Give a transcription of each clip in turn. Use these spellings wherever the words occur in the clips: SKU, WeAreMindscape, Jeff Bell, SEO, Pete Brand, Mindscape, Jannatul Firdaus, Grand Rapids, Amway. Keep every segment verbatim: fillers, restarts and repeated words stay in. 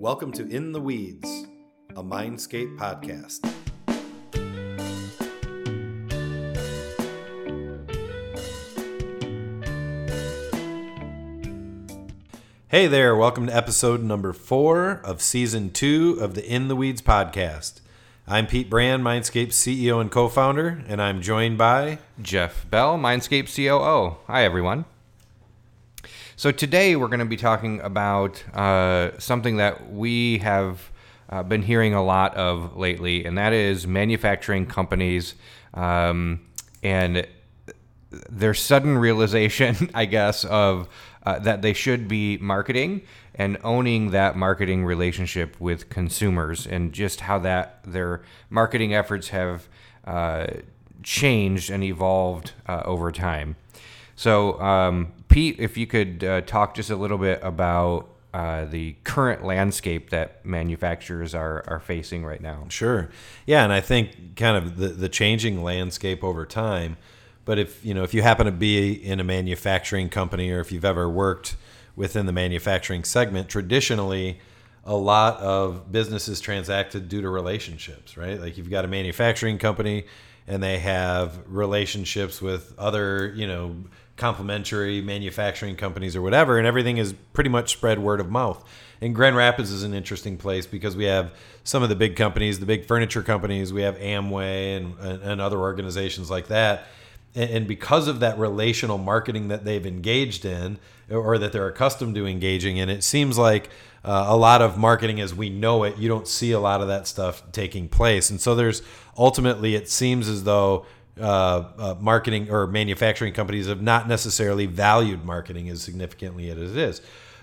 Welcome to In the Weeds, a Mindscape podcast. Hey there, welcome to episode number four of season two of the In the Weeds podcast. I'm Pete Brand, Mindscape C E O and co-founder, and I'm joined by Jeff Bell, Mindscape C O O. Hi, everyone. So today we're going to be talking about uh, something that we have uh, been hearing a lot of lately, and that is manufacturing companies um, and their sudden realization, I guess, of uh, that they should be marketing and owning that marketing relationship with consumers, and just how that their marketing efforts have uh, changed and evolved uh, over time. So, um, Pete, if you could uh, talk just a little bit about uh, the current landscape that manufacturers are are facing right now. Sure. Yeah, and I think kind of the, the changing landscape over time. But if you know if you happen to be in a manufacturing company, or if you've ever worked within the manufacturing segment, traditionally a lot of businesses transacted due to relationships, right? Like you've got a manufacturing company and they have relationships with other, you know, complementary manufacturing companies or whatever, and everything is pretty much spread word of mouth. And Grand Rapids is an interesting place because we have some of the big companies, the big furniture companies, we have Amway and, and other organizations like that. And because of that relational marketing that they've engaged in, or that they're accustomed to engaging in, it seems like uh, a lot of marketing as we know it, you don't see a lot of that stuff taking place. And so there's ultimately, it seems as though uh, uh, marketing or manufacturing companies have not necessarily valued marketing as significantly as it is.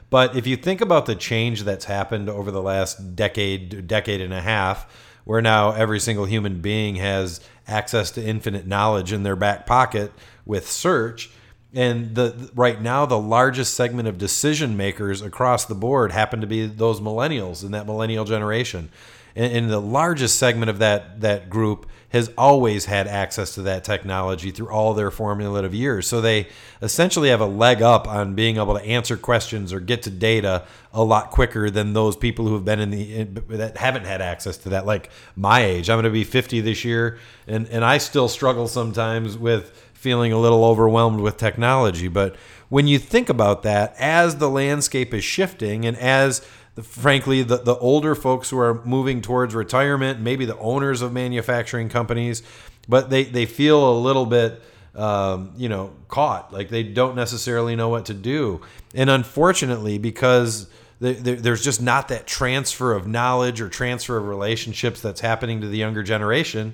But if you think about the change that's happened over the last decade, decade and a half, where now every single human being has access to infinite knowledge in their back pocket with search. And the right now, the largest segment of decision makers across the board happen to be those millennials and that millennial generation. And, and the largest segment of that, that group has always had access to that technology through all their formative years. So they essentially have a leg up on being able to answer questions or get to data a lot quicker than those people who have been in the that haven't had access to that. Like my age, I'm going to be fifty this year, and and I still struggle sometimes with feeling a little overwhelmed with technology. But when you think about that, as the landscape is shifting, and as frankly, the, the older folks who are moving towards retirement, maybe the owners of manufacturing companies, but they, they feel a little bit, um, you know, caught, like they don't necessarily know what to do. And unfortunately, because the, the, there's just not that transfer of knowledge or transfer of relationships that's happening to the younger generation,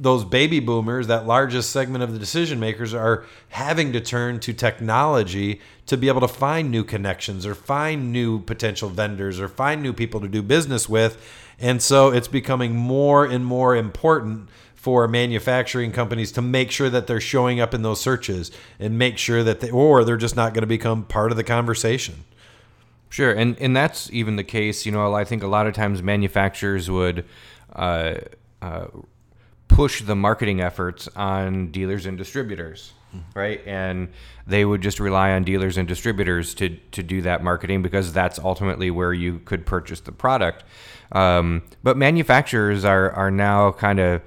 those baby boomers, that largest segment of the decision makers, are having to turn to technology to be able to find new connections or find new potential vendors or find new people to do business with. And so it's becoming more and more important for manufacturing companies to make sure that they're showing up in those searches and make sure that they, or they're just not going to become part of the conversation. Sure. And, and that's even the case, you know, I think a lot of times manufacturers would, uh, uh, push the marketing efforts on dealers and distributors, right? And they would just rely on dealers and distributors to to do that marketing because that's ultimately where you could purchase the product. Um, but manufacturers are are now kind of,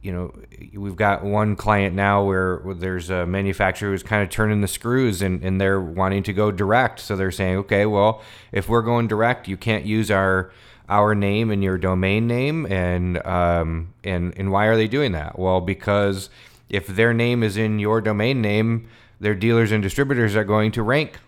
you know, we've got one client now where there's a manufacturer who's kind of turning the screws and, and they're wanting to go direct. So they're saying, okay, well, if we're going direct, you can't use our our name and your domain name. And, um, and, and why are they doing that? Well, because if their name is in your domain name, their dealers and distributors are going to rank,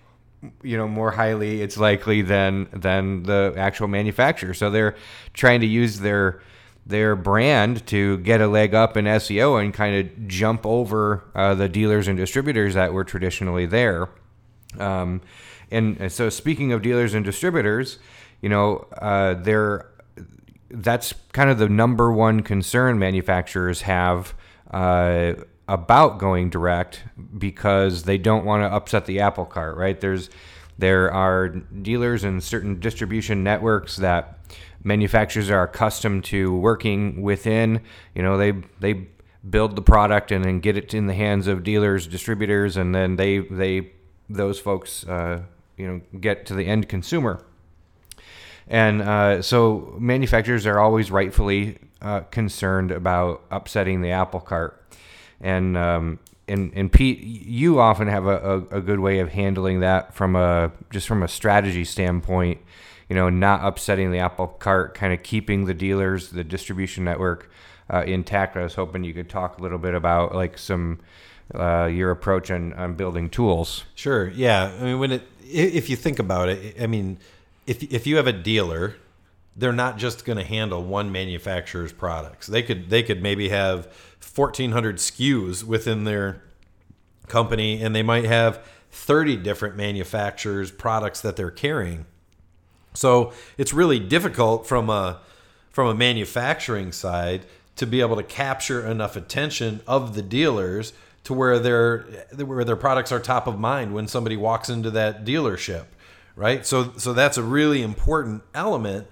you know, more highly, it's likely, than, than the actual manufacturer. So they're trying to use their, their brand to get a leg up in S E O and kind of jump over uh, the dealers and distributors that were traditionally there. Um, and so speaking of dealers and distributors, you know, uh, they're, that's kind of the number one concern manufacturers have uh, about going direct, because they don't want to upset the apple cart, right? There's, there are dealers and certain distribution networks that manufacturers are accustomed to working within. You know, they they build the product and then get it in the hands of dealers, distributors, and then they they those folks, uh, you know, get to the end consumer. And uh, so manufacturers are always rightfully uh, concerned about upsetting the apple cart. And um, and and Pete, you often have a, a, a good way of handling that from a just from a strategy standpoint. You know, not upsetting the apple cart, kind of keeping the dealers, the distribution network uh, intact. I was hoping you could talk a little bit about like some uh, your approach on, on building tools. Sure. Yeah. I mean, when it if you think about it, I mean. If if you have a dealer, they're not just going to handle one manufacturer's products. They could they could maybe have fourteen hundred S K Us within their company, and they might have thirty different manufacturers' products that they're carrying. So it's really difficult from a from a manufacturing side to be able to capture enough attention of the dealers to where their where their products are top of mind when somebody walks into that dealership. Right. So so that's a really important element.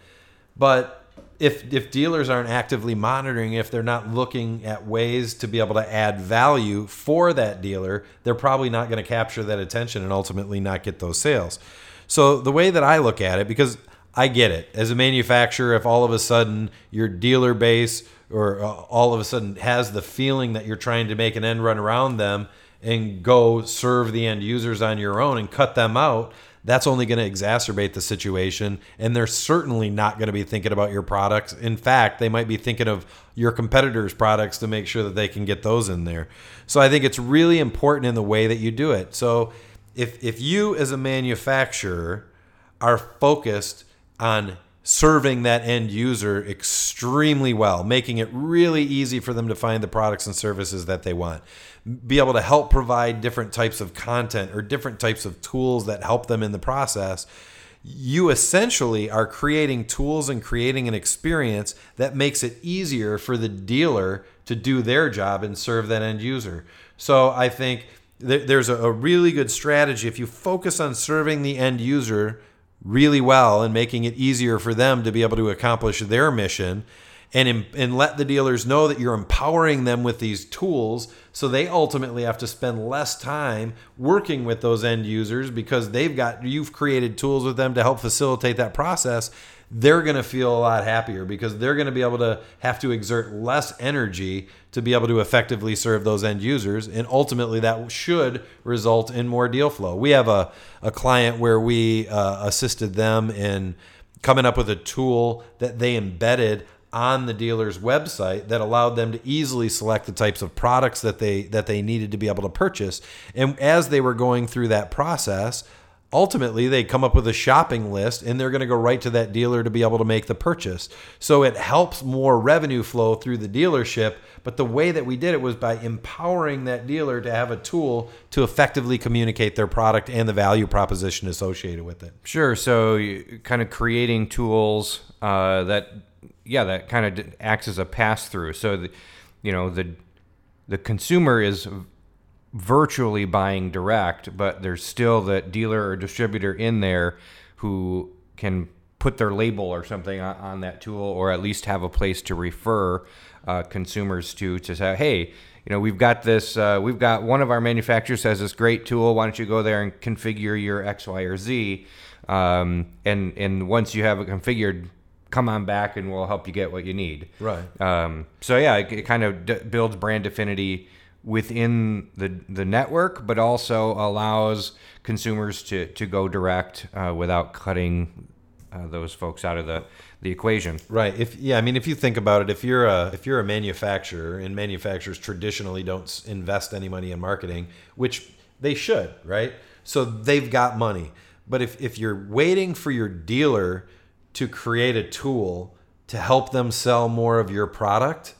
But if if dealers aren't actively monitoring, if they're not looking at ways to be able to add value for that dealer, they're probably not going to capture that attention and ultimately not get those sales. So the way that I look at it, because I get it as a manufacturer, if all of a sudden your dealer base or all of a sudden has the feeling that you're trying to make an end run around them and go serve the end users on your own and cut them out, that's only going to exacerbate the situation, and they're certainly not going to be thinking about your products. In fact, they might be thinking of your competitors' products to make sure that they can get those in there. So I think it's really important in the way that you do it. So if if you as a manufacturer are focused on serving that end user extremely well, making it really easy for them to find the products and services that they want, be able to help provide different types of content or different types of tools that help them in the process, you essentially are creating tools and creating an experience that makes it easier for the dealer to do their job and serve that end user. So I think th- there's a, a really good strategy. If you focus on serving the end user really well and making it easier for them to be able to accomplish their mission, and and let the dealers know that you're empowering them with these tools so they ultimately have to spend less time working with those end users because they've got you've created tools with them to help facilitate that process, they're going to feel a lot happier because they're going to be able to have to exert less energy to be able to effectively serve those end users. And ultimately, that should result in more deal flow. We have a, a client where we uh, assisted them in coming up with a tool that they embedded on the dealer's website that allowed them to easily select the types of products that they that they needed to be able to purchase. And as they were going through that process, ultimately they come up with a shopping list and they're going to go right to that dealer to be able to make the purchase. So it helps more revenue flow through the dealership. But the way that we did it was by empowering that dealer to have a tool to effectively communicate their product and the value proposition associated with it. Sure. So kind of creating tools uh, that yeah, that kind of acts as a pass-through. So, the, you know, the the consumer is virtually buying direct, but there's still the dealer or distributor in there who can put their label or something on, on that tool, or at least have a place to refer uh, consumers to to say, hey, you know, we've got this, uh, we've got one of our manufacturers has this great tool. Why don't you go there and configure your X, Y, or Z? Um, and and once you have it configured, come on back and we'll help you get what you need. Right. Um, so yeah, it, it kind of d- builds brand affinity within the the network, but also allows consumers to, to go direct uh, without cutting uh, those folks out of the, the equation. Right. If yeah, I mean, if you think about it, if you're a if you're a manufacturer, and manufacturers traditionally don't invest any money in marketing, which they should, right? So they've got money, but if if you're waiting for your dealer to create a tool to help them sell more of your product,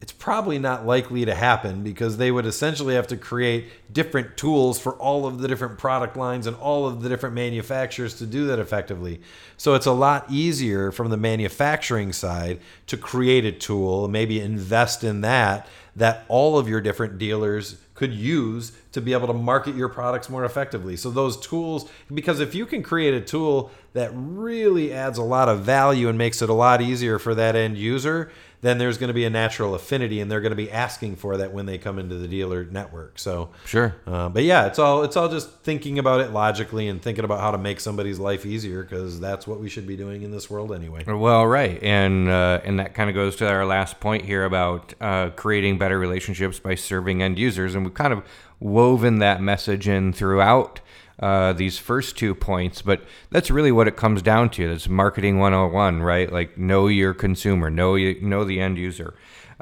it's probably not likely to happen because they would essentially have to create different tools for all of the different product lines and all of the different manufacturers to do that effectively. So it's a lot easier from the manufacturing side to create a tool, maybe invest in that, that all of your different dealers could use to be able to market your products more effectively. So those tools, because if you can create a tool that really adds a lot of value and makes it a lot easier for that end user, then there's going to be a natural affinity, and they're going to be asking for that when they come into the dealer network. So sure. Uh, but yeah, it's all, it's all just thinking about it logically and thinking about how to make somebody's life easier, because that's what we should be doing in this world anyway. Well, right. And, uh, and that kind of goes to our last point here about uh, creating better relationships by serving end users. And we've kind of woven that message in throughout Uh, these first two points, but that's really what it comes down to. That's marketing one oh one, right? Like, know your consumer, know you, know the end user.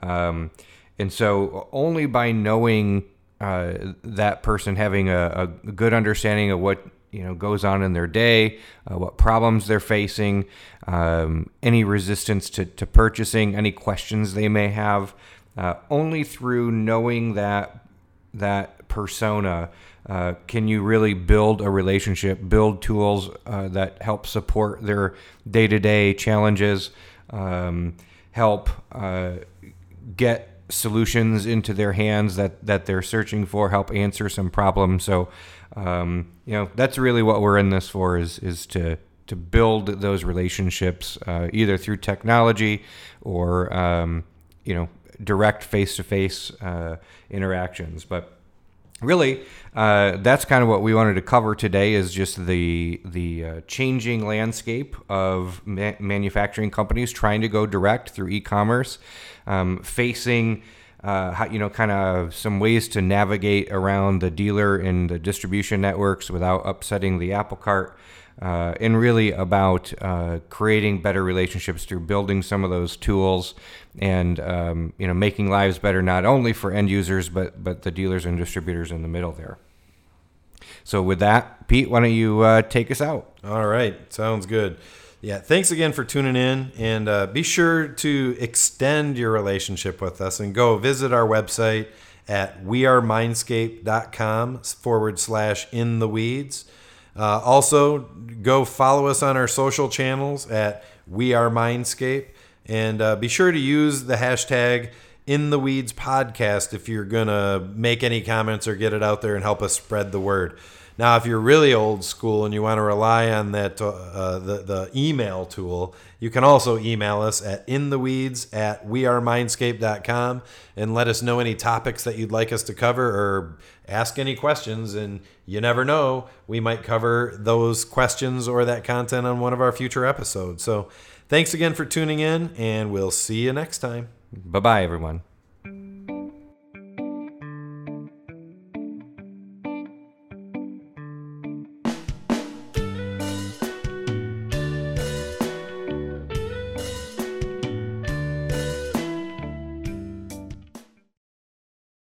Um, and so only by knowing uh, that person, having a, a good understanding of what, you know, goes on in their day, uh, what problems they're facing, um, any resistance to, to purchasing, any questions they may have, uh, only through knowing that that persona Uh, can you really build a relationship, build tools uh, that help support their day-to-day challenges, um, help uh, get solutions into their hands that, that they're searching for, help answer some problems. So, um, you know, that's really what we're in this for, is is to to build those relationships uh, either through technology or, um, you know, direct face-to-face uh, interactions. But really, uh, that's kind of what we wanted to cover today, is just the the uh, changing landscape of ma- manufacturing companies trying to go direct through e-commerce, um, facing uh, how, you know, kind of some ways to navigate around the dealer and the distribution networks without upsetting the apple cart, uh, and really about uh, creating better relationships through building some of those tools and, um, you know, making lives better, not only for end users, but, but the dealers and distributors in the middle there. So with that, Pete, why don't you uh, take us out? All right. Sounds good. Yeah. Thanks again for tuning in, and uh, be sure to extend your relationship with us and go visit our website at wearemindscape.com forward slash in the weeds. Uh, also, go follow us on our social channels at WeAreMindscape. And uh, be sure to use the hashtag InTheWeedsPodcast if you're going to make any comments or get it out there and help us spread the word. Now, if you're really old school and you want to rely on that uh, the, the email tool, you can also email us at intheweeds at wearemindscape.com and let us know any topics that you'd like us to cover, or ask any questions. And you never know, we might cover those questions or that content on one of our future episodes. So thanks again for tuning in, and we'll see you next time. Bye-bye, everyone.